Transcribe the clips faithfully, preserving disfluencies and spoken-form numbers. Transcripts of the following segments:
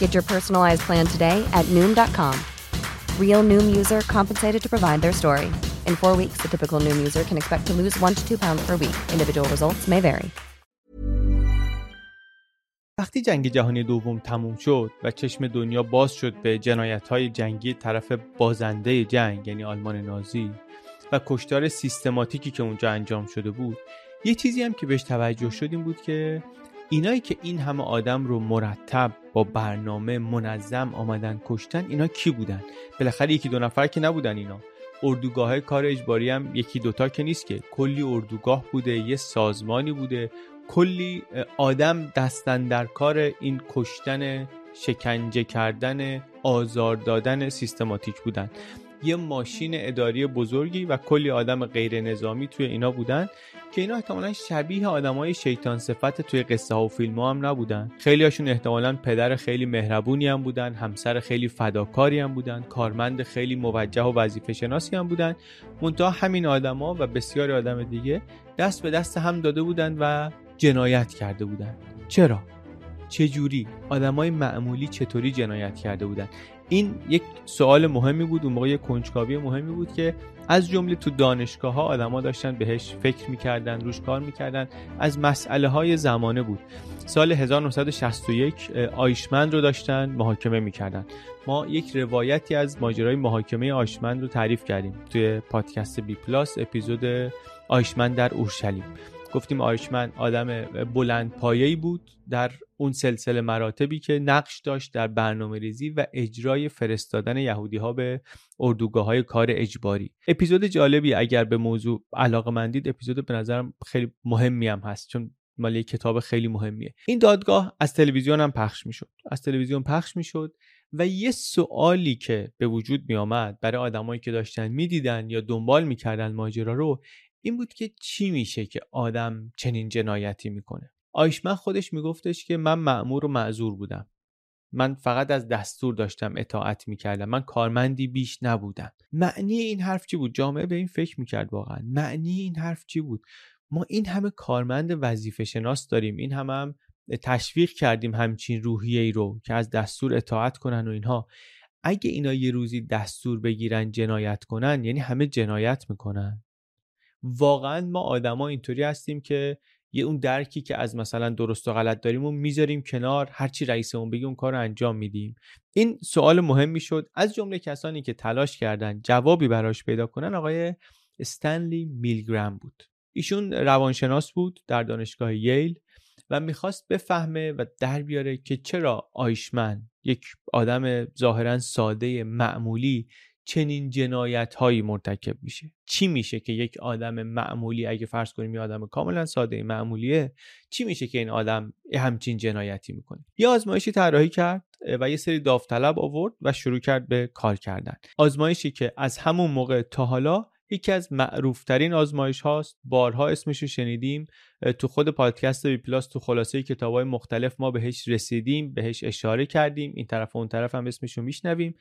Get your personalized plan today at Noom dot com. Real Noom user compensated to provide their story. In four weeks, the typical Noom user can expect to lose one to two pounds per week. Individual results may vary. وقتی جنگ جهانی دوم تموم شد و چشم دنیا باز شد به جنایت‌های جنگی طرف بازنده جنگ، یعنی آلمان نازی، و کشتار سیستماتیکی که اونجا انجام شده بود، یه چیزی هم که بهش توجه شد این بود که اینایی که این همه آدم رو مرتب با برنامه منظم آمدن کشتن، اینا کی بودن؟ بالاخره یکی دو نفر که نبودن. اینا اردوگاه‌های کار اجباری هم یکی دوتا که نیست، که کلی اردوگاه بوده، یه سازمانی بوده، کلی آدم دستن در کار این کشتن، شکنجه کردن، آزار دادن سیستماتیک بودن. یه ماشین اداری بزرگی و کلی آدم غیر نظامی توی اینا بودن که اینا احتمالاً شبیه آدمای شیطان صفت توی قصه ها و فیلم ها هم نبودن. خیلی هاشون احتمالاً پدر خیلی مهربونی هم بودن، همسر خیلی فداکاری هم بودن، کارمند خیلی موجه و وظیفه شناسی هم بودن. منتها همین آدما و بسیاری آدم دیگه دست به دست هم داده بودن و جنایت کرده بودن. چرا؟ چجوری؟ آدمای معمولی چطوری جنایت کرده بودن؟ این یک سوال مهمی بود، اون موقع یک کنجکاوی مهمی بود که از جمله تو دانشگاه‌ها آدم‌ها داشتن بهش فکر می‌کردن، روش کار می‌کردن. از مسئله‌های زمانه بود. سال هزار و نهصد و شصت و یک آیشمن رو داشتن محاکمه می‌کردن. ما یک روایتی از ماجرای محاکمه آیشمن رو تعریف کردیم توی پادکست بیپلاس، اپیزود آیشمن در اورشلیم. گفتیم آیشمن آدم بلندپایه‌ای بود در اون سلسله مراتبی که نقش داشت در برنامه‌ریزی و اجرای فرستادن یهودی‌ها به اردوگاه‌های کار اجباری. اپیزود جالبی، اگر به موضوع علاقه‌مندید، اپیزود به نظرم خیلی مهمی هم هست چون مال یک کتاب خیلی مهمیه. این دادگاه از تلویزیون هم پخش می‌شد. از تلویزیون پخش می‌شد و یه سوالی که به وجود می‌آمد برای آدمایی که داشتن می‌دیدن یا دنبال می‌کردن ماجرا رو، این بود که چی میشه که آدم چنین جنایتی میکنه؟ آیشمن خودش میگفتش که من مأمور و معذور بودم، من فقط از دستور داشتم اطاعت میکردم، من کارمندی بیش نبودم. معنی این حرف چی بود؟ جامعه به این فکر میکرد واقعا معنی این حرف چی بود؟ ما این همه کارمند وظیفه شناس داریم، این همه هم تشویق کردیم همچین روحیه ای رو که از دستور اطاعت کنن و اینها. اگه اینا یه روزی دستور بگیرن جنایت کنن، یعنی همه جنایت میکنن. واقعا ما آدما اینطوری هستیم که یه اون درکی که از مثلا درست و غلط داریم و میذاریم کنار، هرچی رئیسمون بگه اون کار رو انجام میدیم. این سوال مهمی شد. از جمله کسانی که تلاش کردن جوابی براش پیدا کنن آقای استنلی میلگرام بود. ایشون روانشناس بود در دانشگاه ییل و میخواست بفهمه و در بیاره که چرا آیشمن، یک آدم ظاهرا ساده معمولی، چنین جنایت‌هایی مرتکب میشه. چی میشه که یک آدم معمولی، اگه فرض کنیم یه آدم کاملا ساده معمولیه، چی میشه که این آدم همچین جنایتی میکنه؟ یه آزمایشی طراحی کرد و یه سری داوطلب آورد و شروع کرد به کار کردن. آزمایشی که از همون موقع تا حالا یکی از معروفترین آزمایش هاست، بارها اسمشو شنیدیم تو خود پادکست بی پلاس، تو خلاصه کتاب‌های مختلف ما بهش رسیدیم، بهش اشاره کردیم، این طرف و اون طرف هم اسمشو میشنویم.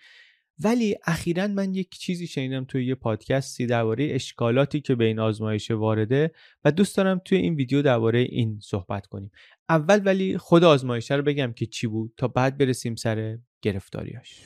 ولی اخیراً من یک چیزی شنیدم توی یه پادکستی درباره اشکالاتی که بین آزمایش وارده و دوست دارم توی این ویدیو درباره این صحبت کنیم. اول ولی خود آزمایشه رو بگم که چی بود تا بعد برسیم سر گرفتاریاش.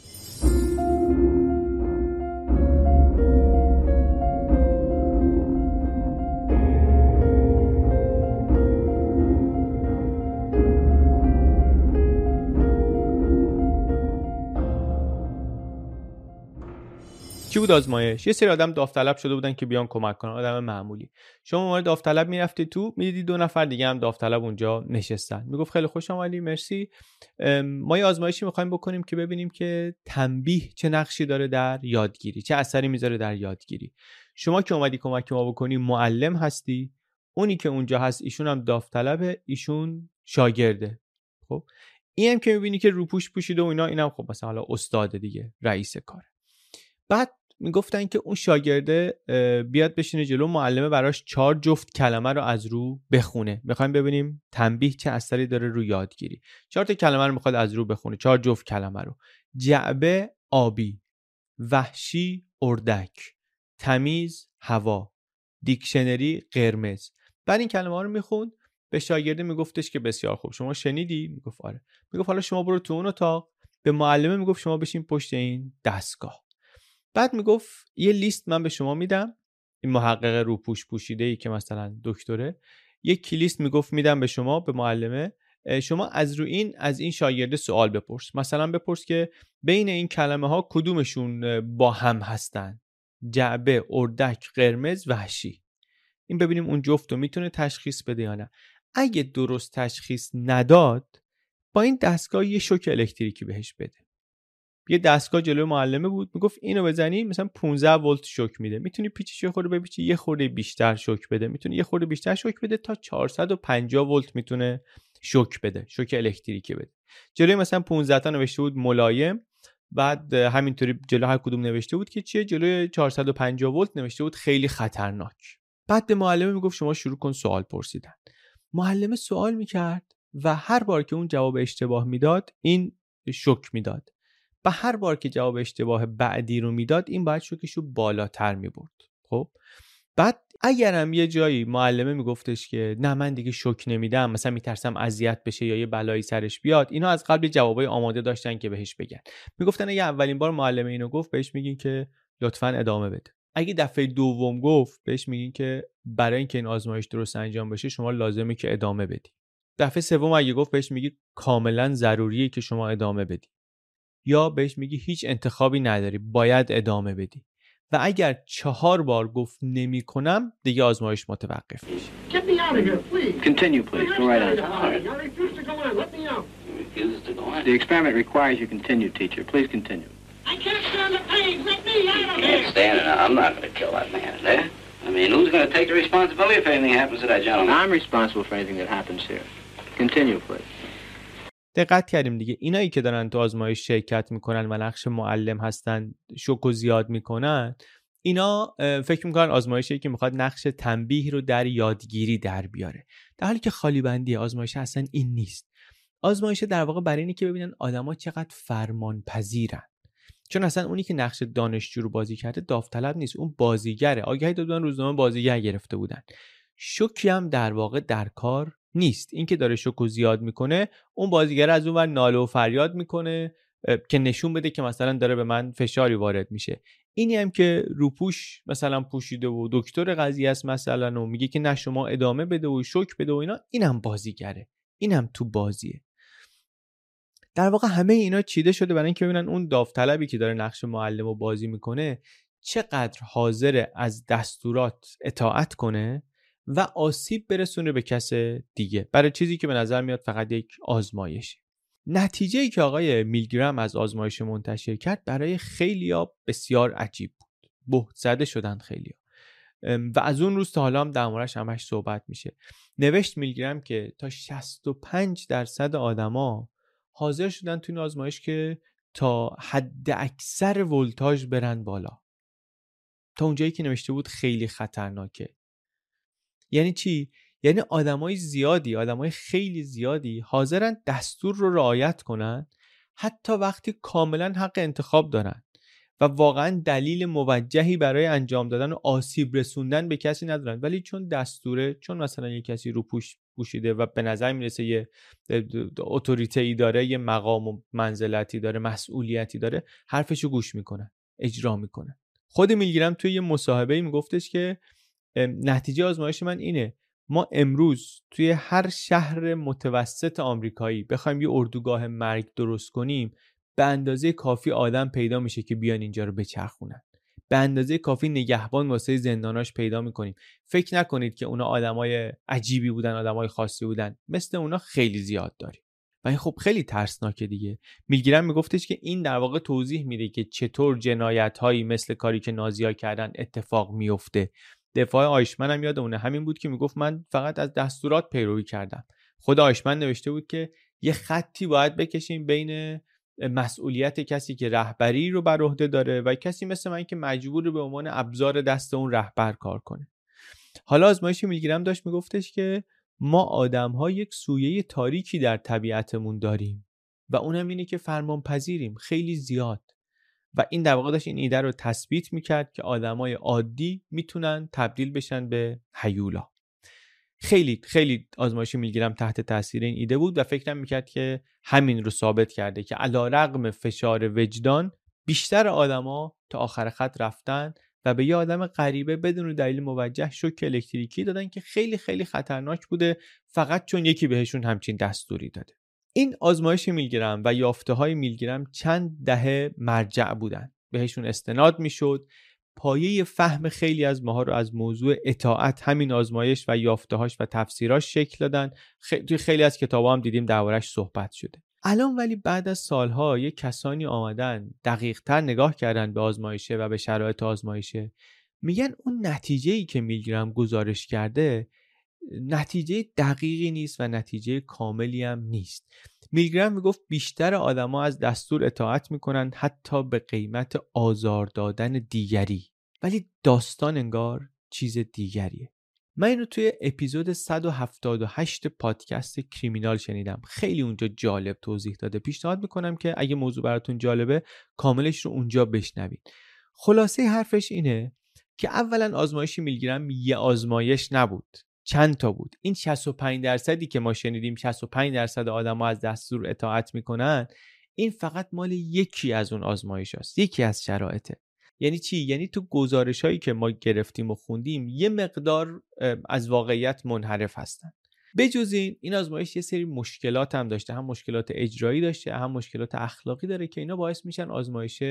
چی بود آزمایش؟ یه سری آدم داوطلب شده بودن که بیان کمک کنن، آدم معمولی. شما مورد داوطلب میرفتی تو، میدیدی دو نفر دیگه هم داوطلب اونجا نشستن، میگفت خیلی خوشم علی، مرسی، ما یه آزمایشی میخوایم بکنیم که ببینیم که تنبیه چه نقشی داره در یادگیری، چه اثری میذاره در یادگیری. شما که اومدی کمک ما بکنی معلم هستی، اونی که اونجا هست ایشون هم داوطلبه، ایشون شاگرده. خب اینم که میبینی که روپوش پوشیده و اینا، اینم خب مثلا حالا استاد دیگه، رئیس کار. بعد میگفتن که اون شاگرده بیاد بشینه جلو، معلمه براش چهار جفت کلمه رو از رو بخونه. میخوایم ببینیم تنبیه چه اثری داره رو یادگیری. چهار تا کلمه رو میخواد از رو بخونه، چهار جفت کلمه رو. جعبه آبی، وحشی اردک، تمیز هوا، دیکشنری قرمز. بعد این کلمه ها رو میخوند، به شاگرده میگفتش که بسیار خوب، شما شنیدی؟ میگفت آره. میگفت حالا شما برو تو اون اتاق. به معلمه میگفت شما بشین پشت این دستگاه. بعد میگفت یه لیست من به شما میدم، این محقق رو پوش پوشیده ای که مثلا دکتره، یک لیست میگفت میدم به شما، به معلمه، شما از رو این از این شاگرده سوال بپرس. مثلا بپرس که بین این کلمه ها کدومشون با هم هستن؟ جعبه، اردک، قرمز، وحشی. این ببینیم اون جفتو میتونه تشخیص بده یا نه. اگه درست تشخیص نداد، با این دستگاه یه شوک الکتریکی بهش بده. یه دستگاه جلوی معلمه بود، میگفت اینو بزنی مثلا پانزده ولت شوک میده، میتونی پیچیش یه خورده بپیچی، یه خورده بیشتر شوک بده، میتونی یه خورده بیشتر شوک بده تا چهارصد و پنجاه ولت میتونه شوک بده، شوک الکتریکی بده. جلوی مثلا پانزده تا نوشته بود ملایم، بعد همینطوری جلو هر کدوم نوشته بود که چیه، جلوی چهارصد و پنجاه ولت نوشته بود خیلی خطرناک. بعد به معلمه میگفت شما شروع کن سوال پرسیدن. معلمه سوال میکرد و هر بار که اون جواب اشتباه میداد این شوک میداد. و هر بار که جواب اشتباه بعدی رو میداد این باید شوکشو بالاتر میبرد. خب بعد اگرم یه جایی معلمه میگفتش که نه من دیگه شوک نمیدم، مثلا میترسم اذیت بشه یا یه بلایی سرش بیاد، اینا از قبل جوابای آماده داشتن که بهش بگن. میگفتن اگه اولین بار معلمه اینو گفت بهش میگین که لطفاً ادامه بده. اگه دفعه دوم گفت بهش میگین که برای اینکه این آزمایش درست انجام بشه شما لازمه که ادامه بدی. دفعه سوم اگه گفت بهش میگی کاملاً ضروریه که شما ادامه بدی. یا بهش میگی هیچ انتخابی نداری، باید ادامه بدی. و اگر چهار بار گفت نمی کنم دیگه آزمایش متوقف میشه. دقت کردیم دیگه، اینایی که دارن تو آزمایش شرکت میکنن و نقش معلم هستن، شوکو زیاد میکنن، اینا فکر میکنن آزمایشی که میخواد نقش تنبیه رو در یادگیری در بیاره، در حالی که خالی بندی آزمایش اصلا این نیست. آزمایش در واقع برای اینه که ببینن آدما چقدر فرمان پذیرن، چون اصلا اونی که نقش دانشجو رو بازی کرده داوطلب نیست، اون بازیگره. آگهی دادن روزنامه بازیگر گرفته بودن. شوکی هم در واقع در کار نیست. این که داره شوکو زیاد میکنه، اون بازیگر از اون ور ناله و فریاد میکنه که نشون بده که مثلا داره به من فشاری وارد میشه. اینی هم که روپوش مثلا پوشیده و دکتر قضیه است مثلا و میگه که نه شما ادامه بده و شوک بده و اینا، اینم بازیگره، اینم تو بازیه. در واقع همه اینا چیده شده برای اینکه ببینن اون داوطلبی که داره نقش معلم رو بازی میکنه چقدر حاضر از دستورات اطاعت کنه و آسیب برسونه به کس دیگه، برای چیزی که به نظر میاد فقط یک آزمایشه. نتیجه‌ای که آقای میلگرام از آزمایش منتشر کرد برای خیلی‌ها بسیار عجیب بود. بهت زده شدن خیلی‌ها و از اون روز تا حالا هم در موردش همش صحبت میشه. نوشت میلگرام که تا شصت و پنج درصد آدما حاضر شدن تو این آزمایش که تا حد اکثر ولتاژ برن بالا، تا اونجایی که نوشته بود خیلی خطرناکه. یعنی چی؟ یعنی آدمای زیادی، آدمای خیلی زیادی حاضرن دستور رو رعایت کنن حتی وقتی کاملا حق انتخاب دارن و واقعا دلیل موجهی برای انجام دادن و آسیب رسوندن به کسی ندارن، ولی چون دستوره، چون مثلا یه کسی رو پوش پوشیده و به نظر میرسه یه اتوریته‌ای داره، یه مقام و منزلتی داره، مسئولیتی داره، حرفشو گوش میکنن، اجرا میکنن. خود میلگرام توی یه مصاحبه‌ای میگفتش که نتیجه آزمایش من اینه، ما امروز توی هر شهر متوسط آمریکایی بخوایم یه اردوگاه مرگ درست کنیم، به اندازه کافی آدم پیدا میشه که بیان اینجا رو بچرخونن، به اندازه کافی نگهبان واسه زنداناش پیدا میکنیم. فکر نکنید که اونا آدمای عجیبی بودن، آدمای خاصی بودن، مثل اونا خیلی زیاد داریم. و این خب خیلی ترسناکه دیگه. میلگرام میگفتش که این در واقع توضیح میده که چطور جنایت‌هایی مثل کاری که نازی‌ها کردن اتفاق میفته. دفاع آیشمن هم یادمونه همین بود که میگفت من فقط از دستورات پیروی کردم. خود آیشمن نوشته بود که یه خطی باید بکشیم بین مسئولیت کسی که رهبری رو بر عهده داره و کسی مثل من که مجبور به عنوان ابزار دست اون رهبر کار کنه. حالا آزمایش میلگرام داشت میگفتش که ما آدم‌ها یک سویه تاریکی در طبیعتمون داریم و اونم اینه که فرمانپذیریم خیلی زیاد، و این در واقع داشت این ایده رو تثبیت میکرد که آدمای عادی میتونن تبدیل بشن به هیولا. خیلی خیلی آزمایش میلگرام تحت تاثیر این ایده بود و فکرم میکرد که همین رو ثابت کرده که علی رغم فشار وجدان بیشتر آدما تا آخر خط رفتن و به یه آدم غریبه بدون دلیل موجه شوک الکتریکی دادن که خیلی خیلی خطرناک بوده، فقط چون یکی بهشون همچین دستوری داده. این آزمایش میلگرام و یافته‌های میلگرام چند دهه مرجع بودن، بهشون استناد میشد. پایه فهم خیلی از ماها رو از موضوع اطاعت همین آزمایش و یافته‌هاش و تفسیراش شکل دادن. خیلی توی خیلی از کتاب‌ها هم دیدیم درباره‌اش صحبت شده. الان ولی بعد از سالها یک کسانی آمدن دقیق‌تر نگاه کردن به آزمایشه و به شرایط آزمایشه، میگن اون نتیجه‌ای که میلگرام گزارش کرده نتیجه دقیقی نیست و نتیجه کاملی هم نیست. میلگرام میگفت بیشتر آدما از دستور اطاعت میکنن، حتی به قیمت آزار دادن دیگری، ولی داستان انگار چیز دیگریه. من اینو توی اپیزود صد و هفتاد و هشت پادکست کریمینال شنیدم، خیلی اونجا جالب توضیح داده. پیشنهاد میکنم که اگه موضوع براتون جالبه کاملش رو اونجا بشنوید. خلاصه حرفش اینه که اولا آزمایش میلگرام یه آزمایش نبود، چند تا بود. این شصت و پنج درصدی که ما شنیدیم شصت و پنج درصد آدما از دستور اطاعت میکنن، این فقط مال یکی از اون آزمایش هست، یکی از شرایطه. یعنی چی؟ یعنی تو گزارش هایی که ما گرفتیم و خوندیم یه مقدار از واقعیت منحرف هستن. بجز این، این آزمایش یه سری مشکلات هم داشته، هم مشکلات اجرایی داشته، هم مشکلات اخلاقی داره که اینا باعث میشن آزمایش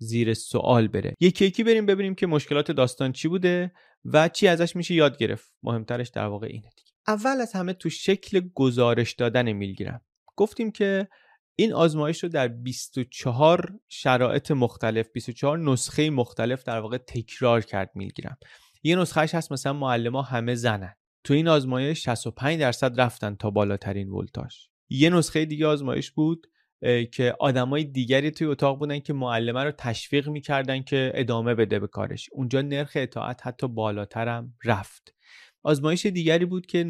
زیر سوال بره. یکی یکی بریم ببینیم که مشکلات داستان چی بوده و چی ازش میشه یاد گرفت. مهمترش در واقع اینه دیگه. اول از همه تو شکل گزارش دادن میلگرام، گفتیم که این آزمایش رو در بیست و چهار شرایط مختلف، بیست و چهار نسخه مختلف در واقع تکرار کرد میلگرام. یه نسخهش هست مثلا معلما همه زنن، تو این آزمایش شصت و پنج درصد رفتن تا بالاترین ولتاژ. یه نسخه دیگه آزمایش بود که آدمای دیگری توی اتاق بودن که معلمه رو تشویق می‌کردن که ادامه بده به کارش، اونجا نرخ اطاعت حتی بالاتر هم رفت. آزمایش دیگری بود که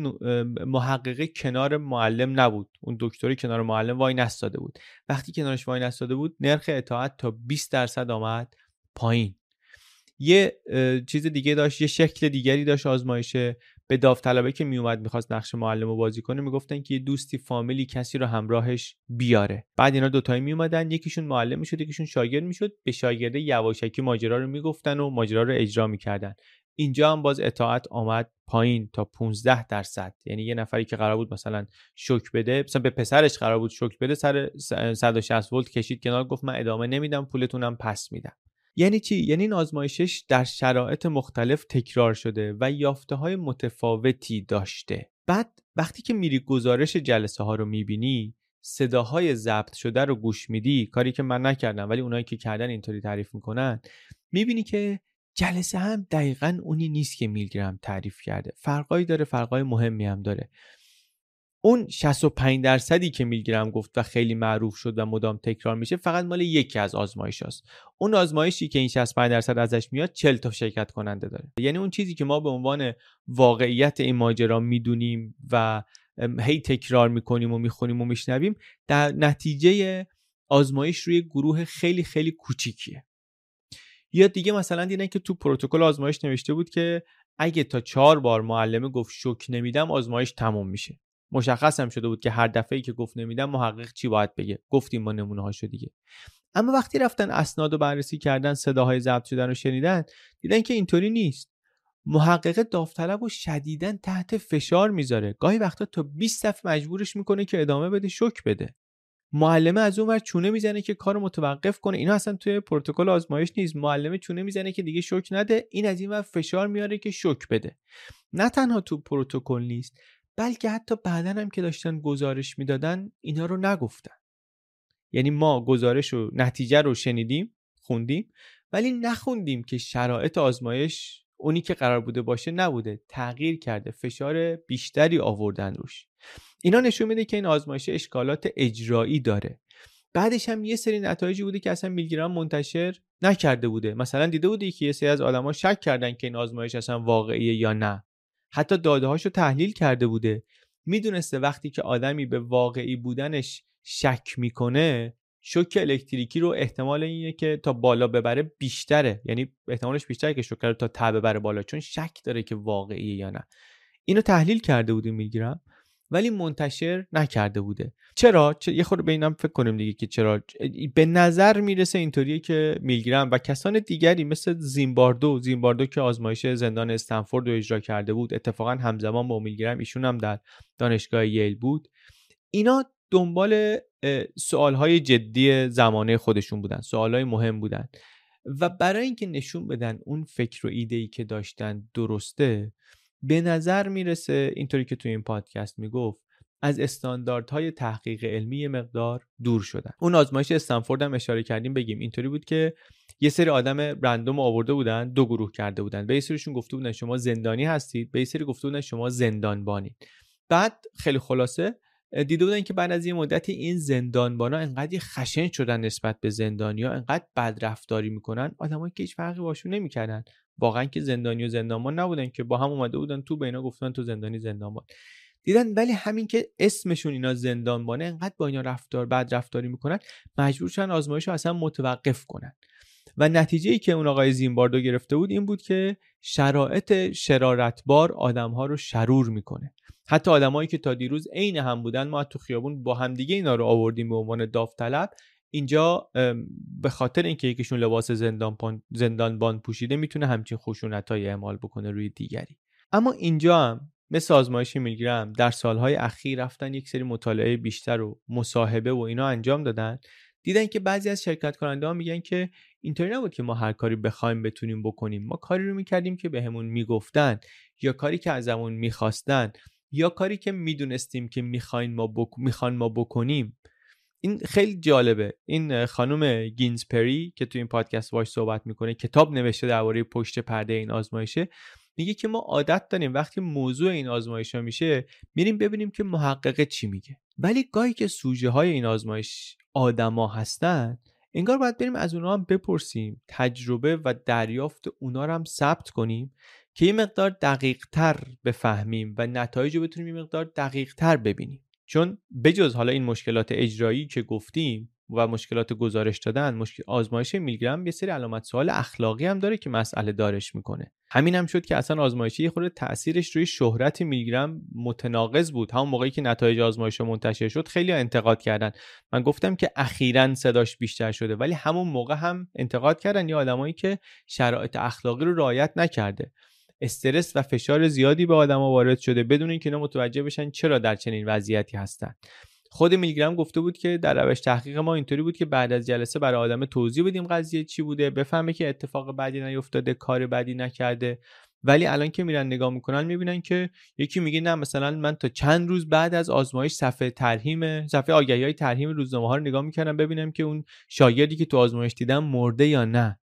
محقق کنار معلم نبود، اون دکتری کنار معلم وای نستاده بود، وقتی کنارش وای نستاده بود نرخ اطاعت تا بیست درصد آمد پایین. یه چیز دیگه داشت، یه شکل دیگری داشت آزمایشه. به داوطلبه که میومد میخواست نقش معلم رو بازی کنه میگفتن که یه دوستی، فامیلی، کسی رو همراهش بیاره. بعد اینا دوتایی میومدن، یکیشون معلم میشد، یکیشون شاگرد میشد. به شاگرده یواشکی ماجرا رو میگفتن و ماجرا رو اجرا میکردن. اینجا هم باز اطاعت آمد پایین تا پانزده درصد. یعنی یه نفری که قرار بود مثلا شوک بده، مثلا به پسرش قرار بود شوک بده، سر صد و شصت ولت کشید کنار، گفت من ادامه نمیدم، پولتونم پس میدم. یعنی چی؟ یعنی این آزمایشش در شرایط مختلف تکرار شده و یافته‌های متفاوتی داشته. بعد وقتی که میری گزارش جلسه ها رو میبینی، صداهای ضبط شده رو گوش میدی، کاری که من نکردم ولی اونایی که کردن اینطوری تعریف میکنن، میبینی که جلسه هم دقیقاً اونی نیست که میلگرام تعریف کرده. فرقایی داره، فرقای مهمی هم داره. اون شصت و پنج درصدی که میلگرام گفت و خیلی معروف شد و مدام تکرار میشه فقط مال یکی از آزمایش‌هاست. اون آزمایشی که این شصت و پنج درصد ازش میاد چهل تا شرکت کننده داره. یعنی اون چیزی که ما به عنوان واقعیت این ماجرا میدونیم و هی تکرار میکنیم و میخونیم و میشنویم، در نتیجه آزمایش روی گروه خیلی خیلی کوچیکیه. یا دیگه مثلا دیدن که تو پروتکل آزمایش نوشته بود که اگه تا چهار بار معلم گفت شک نمیدم آزمایش تموم میشه. مشخص هم شده بود که هر دفعه‌ای که گفت نمیدم محقق چی باید بگه. گفتیم ما نمونه‌هاشو دیگه. اما وقتی رفتن اسناد رو بررسی کردن، صداهای ضبط شده رو شنیدن، دیدن که اینطوری نیست. محقق داوطلب رو شدیداً تحت فشار میذاره. گاهی وقتا تا بیست صفحه مجبورش میکنه که ادامه بده، شک بده. معلمه از اون ور چونه میزنه که کارو متوقف کنه. اینا اصلا توی پروتکل آزمایش نیست. معلمه چونه میزنه که دیگه شک نده، این از این ور فشار میاره که شک بده. نه تنها تو پروتکل نیست، بلکه حتی بعداً هم که داشتن گزارش میدادن اینا رو نگفتن. یعنی ما گزارش و نتیجه رو شنیدیم، خوندیم، ولی نخوندیم که شرایط آزمایش اونی که قرار بوده باشه نبوده، تغییر کرده، فشار بیشتری آوردن روش. اینا نشون میده که این آزمایش اشکالات اجرایی داره. بعدش هم یه سری نتایجی بوده که اصلا میلگرام منتشر نکرده بوده. مثلا دیده بوده که یه سری از آدما شک کردن که این آزمایش اصلا واقعیه یا نه. حتی داده هاشو تحلیل کرده بوده. میدونسته وقتی که آدمی به واقعی بودنش شک میکنه، شوک الکتریکی رو احتمال اینه که تا بالا ببره بیشتره، یعنی احتمالش بیشتره که شوک رو تا ته ببره بالا، چون شک داره که واقعیه یا نه. اینو تحلیل کرده بوده میلگرام، ولی منتشر نکرده بوده. چرا؟ چرا؟ یه خورده به اینم فکر کنیم دیگه که چرا. به نظر میرسه اینطوریه که میلگرام و کسان دیگری مثل زیمباردو زیمباردو که آزمایش زندان استنفورد رو اجرا کرده بود، اتفاقا همزمان با میلگرام ایشون هم در دانشگاه ییل بود، اینا دنبال سوالهای جدی زمانه خودشون بودن، سوالهای مهم بودن، و برای اینکه نشون بدن اون فکر و ایده‌ای که داشتن درسته، به نظر میرسه اینطوری که تو این پادکست میگفت از استانداردهای تحقیق علمی مقدار دور شدن. اون آزمایش استنفورد هم اشاره کردیم، بگیم اینطوری بود که یه سری آدم رندوم آورده بودن، دو گروه کرده بودن، به یه سریشون گفته بودن شما زندانی هستید، به یه سری گفته بودن شما زندانبانید. بعد خیلی خلاصه دیده بودن که بعد از یه مدتی این زندانبانا انقدر خشن شدن نسبت به زندانیا، انقدر بدرفتاری میکنن، آدمایی که هیچ فرقی باشون نمیکردن، واقعا که زندانی و زندانبان نبودن که با هم اومده بودن تو، به اینا گفتن تو زندانی زندانبان دیدن، ولی همین که اسمشون اینا زندانبانه انقدر با اینا رفتار بدرفتاری میکنن مجبور شدن آزمایشو اصلا متوقف کنن. و نتیجه‌ای که اون آقای زیمباردو گرفته بود این بود که شرایط شرارتبار آدم‌ها رو شرور میکنه. حتی آدمایی که تا دیروز عین هم بودن، ما تو خیابون با همدیگه اینا رو آوردیم به عنوان داوطلب، اینجا به خاطر اینکه یکیشون لباس زندانبان زندانبان پوشیده میتونه همچین خشونتایی اعمال بکنه روی دیگری. اما اینجا هم مثل آزمایش میلگرام در سالهای اخیر رفتن یک سری مطالعه بیشتر و مصاحبه و اینا انجام دادن، دیدن که بعضی از شرکت کننده ها میگن که اینطوری نبود که ما هر کاری بخوایم بتونیم بکنیم، ما کاری رو میکردیم که بهمون میگفتن، یا کاری که ازمون میخواستن، یا کاری که میدونستیم که میخواین ما بک... میخوان ما بکنیم. این خیلی جالبه. این خانم گینز پری که تو این پادکست واش صحبت میکنه، کتاب نوشته درباره پشت پرده این آزمایشه، میگه که ما عادت داریم وقتی موضوع این آزمایشا میشه میریم ببینیم که محقق چی میگه، ولی گاهی که سوژه های این آزمایش آدما هستن، انگار باید بریم از اونها هم بپرسیم، تجربه و دریافت اونا رو هم ثبت کنیم که یه مقدار دقیق‌تر بفهمیم و نتایج رو بتونیم یه مقدار دقیق‌تر ببینیم. چون بجز حالا این مشکلات اجرایی که گفتیم و مشکلات گزارش دادن، مشکل آزمایش میلگرام یه سری علامت سوال اخلاقی هم داره که مسئله دارش میکنه. همین هم شد که اصلا آزمایش یه خورده تأثیرش روی شهرت میلگرام متناقض بود. همون موقعی که نتایج آزمایش منتشر شد خیلی انتقاد کردن. من گفتم که اخیراً صداش بیشتر شده، ولی همون موقع هم انتقاد کردن یا آدمایی که شرایط اخلاقی رو رعایت نکرده. استرس و فشار زیادی به آدما وارد شده بدون اینکه اینا متوجه بشن چرا در چنین وضعیتی هستن. خود میلگرام گفته بود که در روش تحقیق ما اینطوری بود که بعد از جلسه برای آدم توضیح بدیم قضیه چی بوده، بفهمه که اتفاق بعدی نیفتاده، کار بعدی نکرده، ولی الان که میرن نگاه میکنن میبینن که یکی میگه نه مثلا من تا چند روز بعد از آزمایش صفحه ترهیم صفحه آگهی‌های ترهیم روزنامه‌ها رو نگاه میکردم ببینم که اون شاگردی که تو آزمایش دیدم مرده یا نه.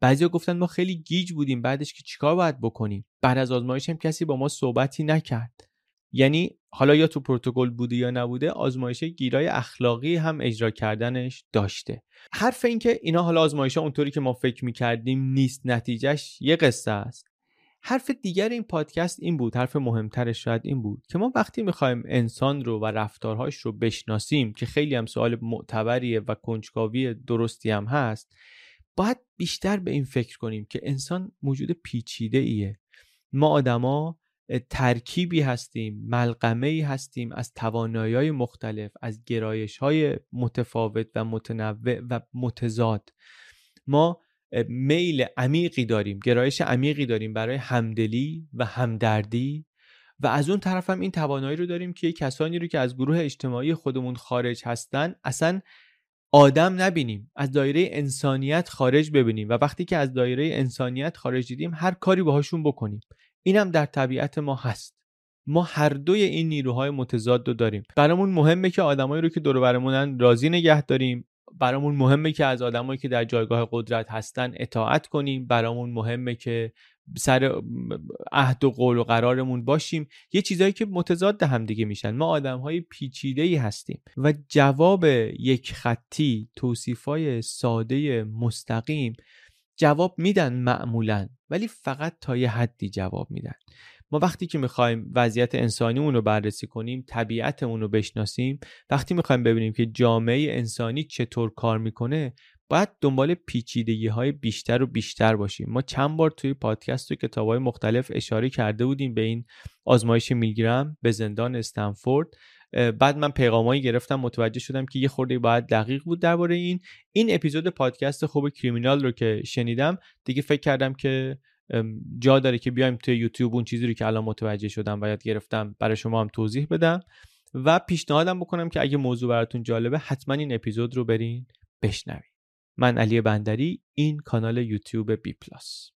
بعضیا گفتن ما خیلی گیج بودیم بعدش که چیکار باید بکنیم. بعد از آزمایش هم کسی با ما صحبتی نکرد. یعنی حالا یا تو پروتکل بوده یا نبوده، آزمایش گیرای اخلاقی هم اجرا کردنش داشته. حرف این که اینا حالا آزمایش‌ها اونطوری که ما فکر می‌کردیم نیست، نتیجهش یه قصه است. حرف دیگر این پادکست این بود، حرف مهمترش شاید این بود که ما وقتی می‌خوایم انسان رو و رفتارهاش رو بشناسیم، که خیلی هم سوال معتبریه و کنجکاوی درستی هم هست، باید بیشتر به این فکر کنیم که انسان موجود پیچیده ایه. ما آدما ترکیبی هستیم، ملغمه‌ای هستیم از توانایی‌های مختلف، از گرایش‌های متفاوت و متنوع و متضاد. ما میل عمیقی داریم، گرایش عمیقی داریم برای همدلی و همدردی، و از اون طرف هم این توانایی رو داریم که کسانی رو که از گروه اجتماعی خودمون خارج هستن اصلا آدم نبینیم، از دایره انسانیت خارج ببینیم، و وقتی که از دایره انسانیت خارج دیدیم هر کاری باهاشون بکنیم. این هم در طبیعت ما هست. ما هر دوی این نیروهای متضاد رو داریم. برامون مهمه که آدمایی رو که دور و برمونن راضی نگه داریم، برامون مهمه که از آدمایی که در جایگاه قدرت هستن اطاعت کنیم، برامون مهمه که سر عهد و قول و قرارمون باشیم. یه چیزایی که متضاد هم دیگه میشن. ما آدم‌های پیچیده‌ای هستیم و جواب یک خطی، توصیف‌های ساده مستقیم جواب میدن معمولاً، ولی فقط تا یه حدی جواب میدن. ما وقتی که میخوایم وضعیت انسانیمون رو بررسی کنیم، طبیعتمون رو بشناسیم، وقتی میخوایم ببینیم که جامعه انسانی چطور کار میکنه، باید دنبال پیچیدگی های بیشتر و بیشتر باشیم. ما چند بار توی پادکست و کتاب‌های مختلف اشاره کرده بودیم به این آزمایش میلگرام به زندان استنفورد. بعد من پیغامایی گرفتم، متوجه شدم که یه خورده باید دقیق بود درباره این. این اپیزود پادکست خوب کریمینال رو که شنیدم دیگه فکر کردم که جا داره که بیایم توی یوتیوب اون چیزی رو که الان متوجه شدم و یاد گرفتم برای شما هم توضیح بدم، و پیشنهادم بکنم که اگه موضوع براتون جالبه حتما این اپیزود رو برین بشنوین. من علی بندری، این کانال یوتیوب بیپلاس.